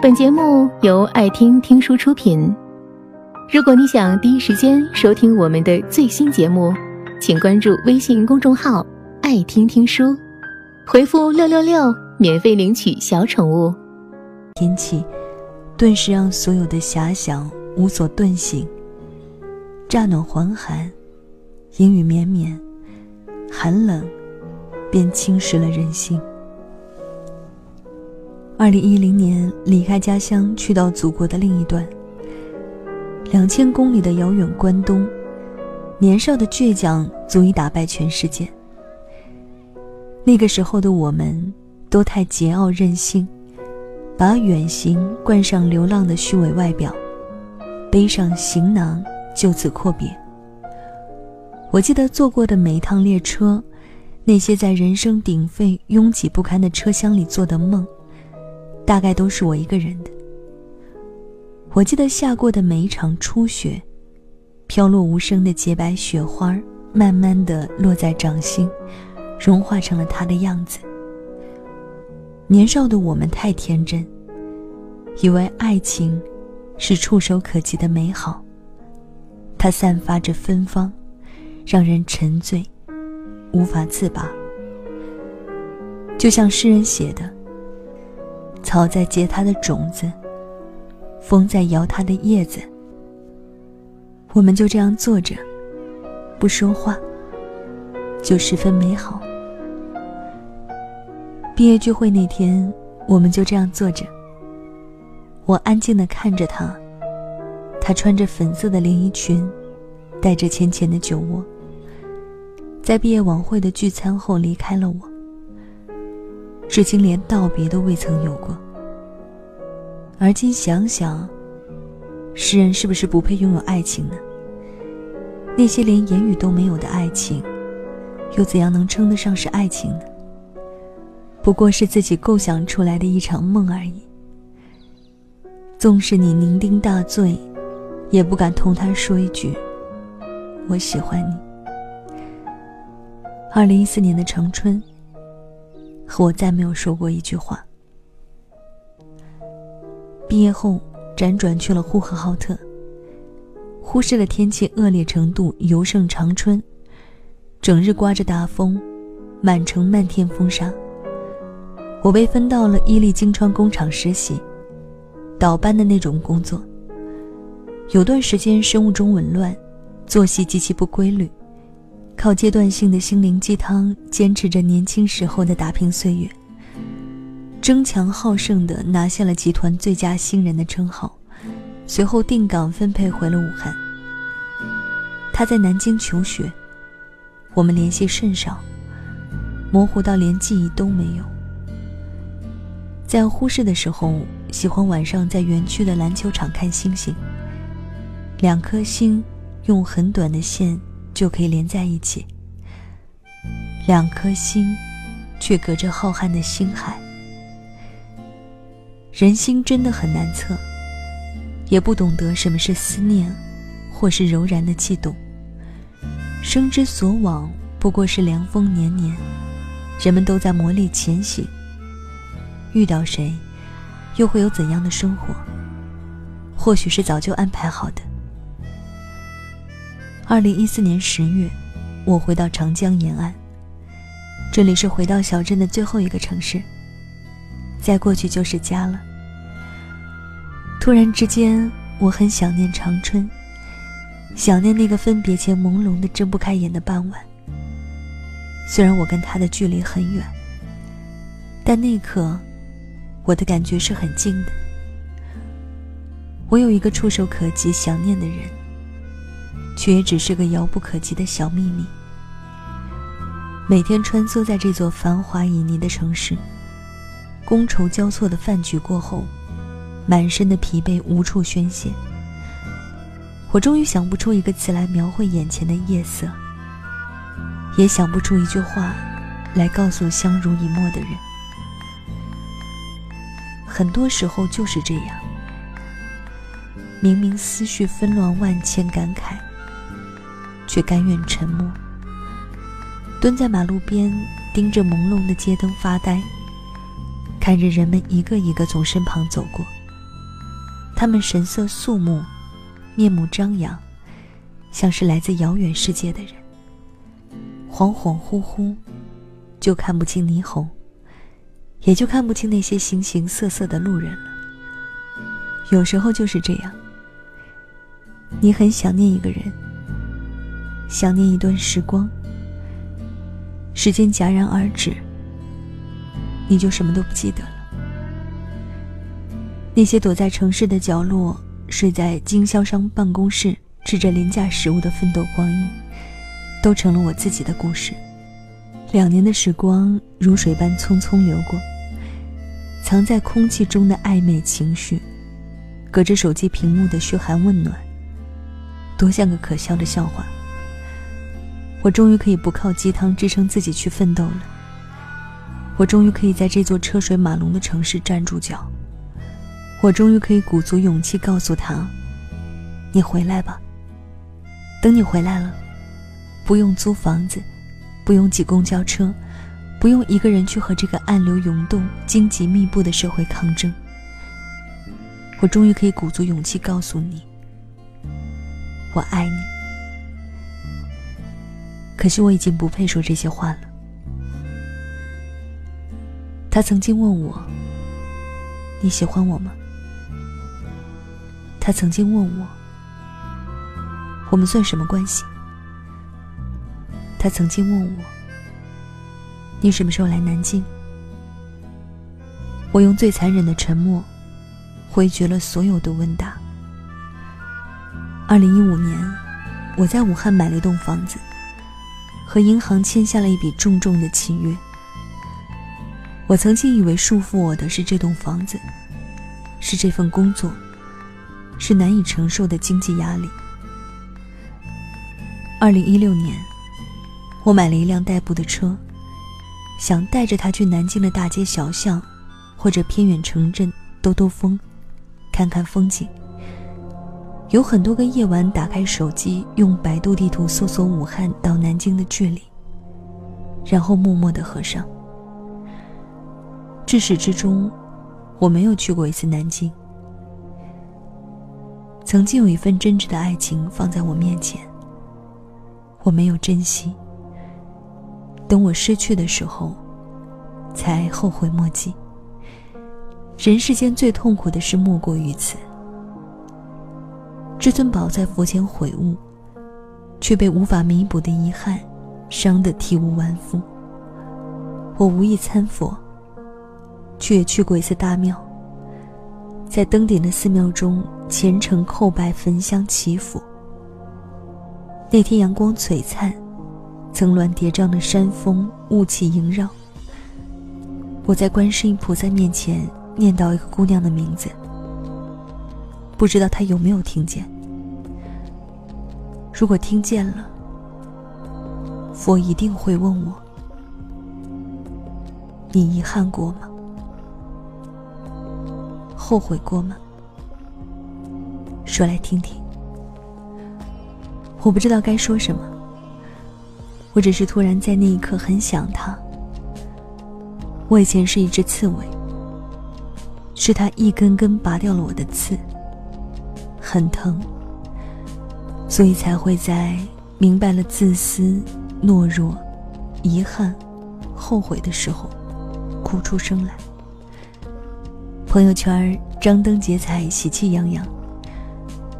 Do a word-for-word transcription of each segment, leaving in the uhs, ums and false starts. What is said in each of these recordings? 本节目由爱听听书出品。如果你想第一时间收听我们的最新节目，请关注微信公众号爱听听书，回复六六六免费领取小宠物。天气顿时让所有的遐想无所遁形，乍暖还寒，阴雨绵绵，寒冷便侵蚀了人心。二零一零年离开家乡，去到祖国的另一端，两千公里的遥远关东，年少的倔强足以打败全世界。那个时候的我们都太桀骜任性，把远行冠上流浪的虚伪外表，背上行囊就此阔别。我记得坐过的每一趟列车，那些在人声鼎沸拥挤不堪的车厢里做的梦，大概都是我一个人的。我记得下过的每一场初雪，飘落无声的洁白雪花慢慢地落在掌心，融化成了它的样子。年少的我们太天真，以为爱情是触手可及的美好，它散发着芬芳，让人沉醉无法自拔。就像诗人写的，草在结它的种子，风在摇它的叶子。我们就这样坐着，不说话，就十分美好。毕业聚会那天，我们就这样坐着，我安静地看着他，他穿着粉色的连衣裙，带着浅浅的酒窝，在毕业晚会的聚餐后离开了我，至今连道别都未曾有过。而今想想，诗人是不是不配拥有爱情呢？那些连言语都没有的爱情，又怎样能称得上是爱情呢？不过是自己构想出来的一场梦而已。纵使你酩酊大醉，也不敢同他说一句我喜欢你。二零一四年的长春，和我再没有说过一句话。毕业后辗转去了呼和浩特，呼市的天气恶劣程度尤胜长春，整日刮着大风，满城漫天风沙。我被分到了伊利金川工厂实习，倒班的那种工作。有段时间生物钟紊乱，作息极其不规律，靠阶段性的心灵鸡汤坚持着年轻时候的打拼岁月，争强好胜地拿下了集团最佳新人的称号，随后定岗分配回了武汉。他在南京求学，我们联系甚少，模糊到连记忆都没有。在呼市的时候，喜欢晚上在园区的篮球场看星星，两颗星用很短的线就可以连在一起，两颗心却隔着浩瀚的星海。人心真的很难测，也不懂得什么是思念，或是柔然的悸动。生之所往，不过是凉风年年，人们都在磨砺前行。遇到谁，又会有怎样的生活？或许是早就安排好的。二零一四年十月，我回到长江沿岸，这里是回到小镇的最后一个城市，再过去就是家了。突然之间，我很想念长春，想念那个分别前朦胧的睁不开眼的傍晚。虽然我跟他的距离很远，但那一刻我的感觉是很近的。我有一个触手可及想念的人，却也只是个遥不可及的小秘密。每天穿梭在这座繁华旖旎的城市，觥筹交错的饭局过后，满身的疲惫无处宣泄。我终于想不出一个词来描绘眼前的夜色，也想不出一句话来告诉相濡以沫的人。很多时候就是这样，明明思绪纷乱万千感慨，却甘愿沉默，蹲在马路边，盯着朦胧的街灯发呆，看着人们一个一个从身旁走过。他们神色肃穆，面目张扬，像是来自遥远世界的人。恍恍惚惚，就看不清霓虹，也就看不清那些形形色色的路人了。有时候就是这样，你很想念一个人，想念一段时光，时间戛然而止，你就什么都不记得了。那些躲在城市的角落，睡在经销商办公室，吃着廉价食物的奋斗光阴，都成了我自己的故事。两年的时光如水般匆匆流过，藏在空气中的暧昧情绪，隔着手机屏幕的嘘寒问暖，多像个可笑的笑话。我终于可以不靠鸡汤支撑自己去奋斗了，我终于可以在这座车水马龙的城市站住脚，我终于可以鼓足勇气告诉他，你回来吧，等你回来了，不用租房子，不用挤公交车，不用一个人去和这个暗流涌动、荆棘密布的社会抗争。我终于可以鼓足勇气告诉你，我爱你。可是我已经不配说这些话了。他曾经问我，你喜欢我吗？他曾经问我，我们算什么关系？他曾经问我，你什么时候来南京？我用最残忍的沉默回绝了所有的问答。二零一五年，我在武汉买了一栋房子，和银行签下了一笔重重的契约。我曾经以为束缚我的是这栋房子，是这份工作，是难以承受的经济压力。二零一六年，我买了一辆代步的车，想带着它去南京的大街小巷，或者偏远城镇兜兜风，看看风景。有很多个夜晚打开手机，用百度地图搜索武汉到南京的距离，然后默默地合上。至始至终，我没有去过一次南京。曾经有一份真挚的爱情放在我面前，我没有珍惜，等我失去的时候才后悔莫及。人世间最痛苦的事莫过于此，至尊宝在佛前悔悟，却被无法弥补的遗憾伤得体无完肤。我无意参佛，却也去过一次大庙，在登顶的寺庙中虔诚叩拜，焚香祈福。那天阳光璀璨，层峦叠嶂的山峰雾气萦绕，我在观世音菩萨面前念叨一个姑娘的名字，不知道她有没有听见。如果听见了，佛一定会问我，你遗憾过吗？后悔过吗？说来听听。我不知道该说什么，我只是突然在那一刻很想他。我以前是一只刺猬，是他一根根拔掉了我的刺，很疼，所以才会在明白了自私、懦弱、遗憾、后悔的时候哭出声来。朋友圈张灯结彩，喜气洋洋，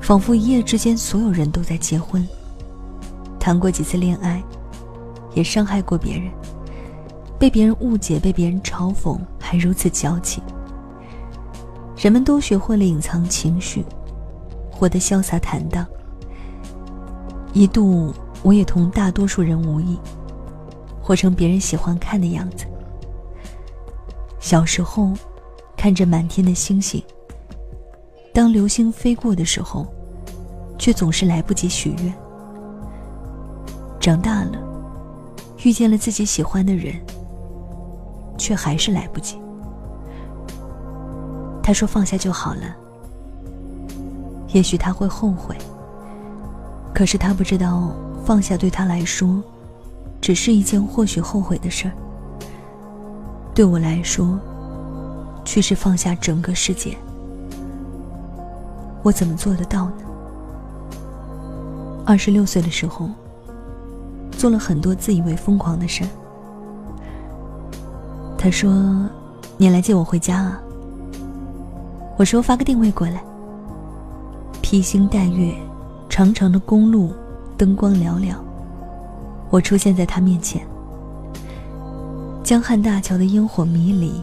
仿佛一夜之间所有人都在结婚。谈过几次恋爱，也伤害过别人，被别人误解，被别人嘲讽，还如此矫情。人们都学会了隐藏情绪，活得潇洒坦荡。一度我也同大多数人无异，活成别人喜欢看的样子。小时候看着满天的星星，当流星飞过的时候，却总是来不及许愿。长大了，遇见了自己喜欢的人，却还是来不及。他说放下就好了，也许他会后悔，可是他不知道，放下对他来说，只是一件或许后悔的事儿。对我来说，却是放下整个世界。我怎么做得到呢？二十六岁的时候，做了很多自以为疯狂的事。他说：“你来接我回家啊。”我说：“发个定位过来。”披星戴月，长长的公路，灯光寥寥，我出现在他面前。江汉大桥的烟火迷离，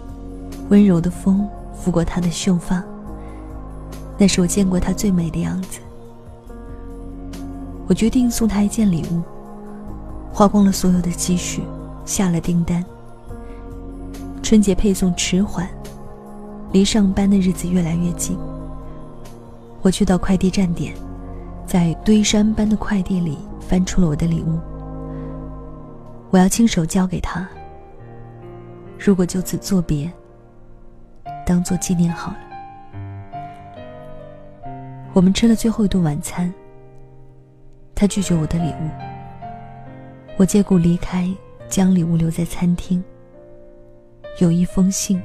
温柔的风拂过他的秀发，那是我见过他最美的样子。我决定送他一件礼物，花光了所有的积蓄，下了订单。春节配送迟缓，离上班的日子越来越近。我去到快递站点，在堆山般的快递里翻出了我的礼物，我要亲手交给他。如果就此作别，当作纪念好了。我们吃了最后一顿晚餐，他拒绝我的礼物，我借故离开，将礼物留在餐厅。有一封信，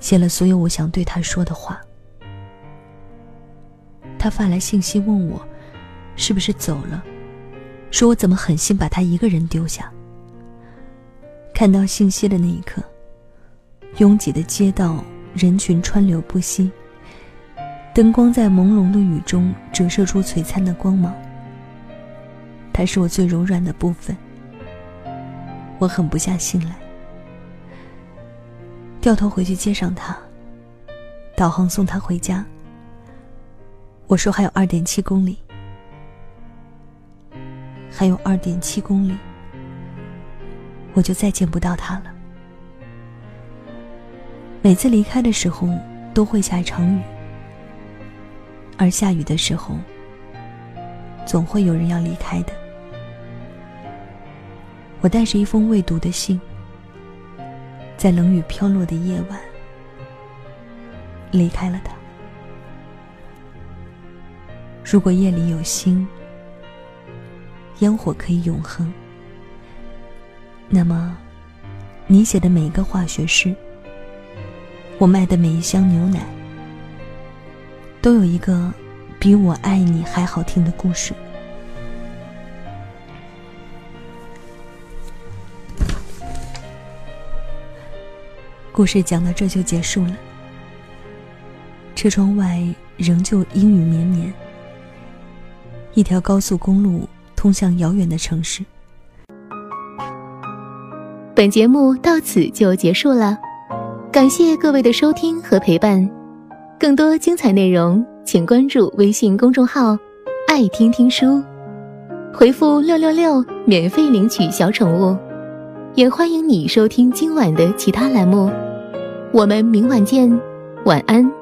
写了所有我想对他说的话。他发来信息问我是不是走了，说我怎么狠心把他一个人丢下。看到信息的那一刻，拥挤的街道，人群川流不息，灯光在朦胧的雨中折射出璀璨的光芒。他是我最柔软的部分，我狠不下心来，掉头回去接上他，导航送他回家。我说还有 二点七 公里，还有 二点七 公里，我就再见不到他了。每次离开的时候都会下一场雨，而下雨的时候总会有人要离开的。我带着一封未读的信，在冷雨飘落的夜晚离开了他。如果夜里有星，烟火可以永恒，那么你写的每一个化学诗，我卖的每一箱牛奶，都有一个比我爱你还好听的故事。故事讲到这就结束了。车窗外仍旧阴雨绵绵，一条高速公路通向遥远的城市。本节目到此就结束了，感谢各位的收听和陪伴。更多精彩内容，请关注微信公众号“爱听听书”，回复六六六免费领取小宠物。也欢迎你收听今晚的其他栏目。我们明晚见，晚安。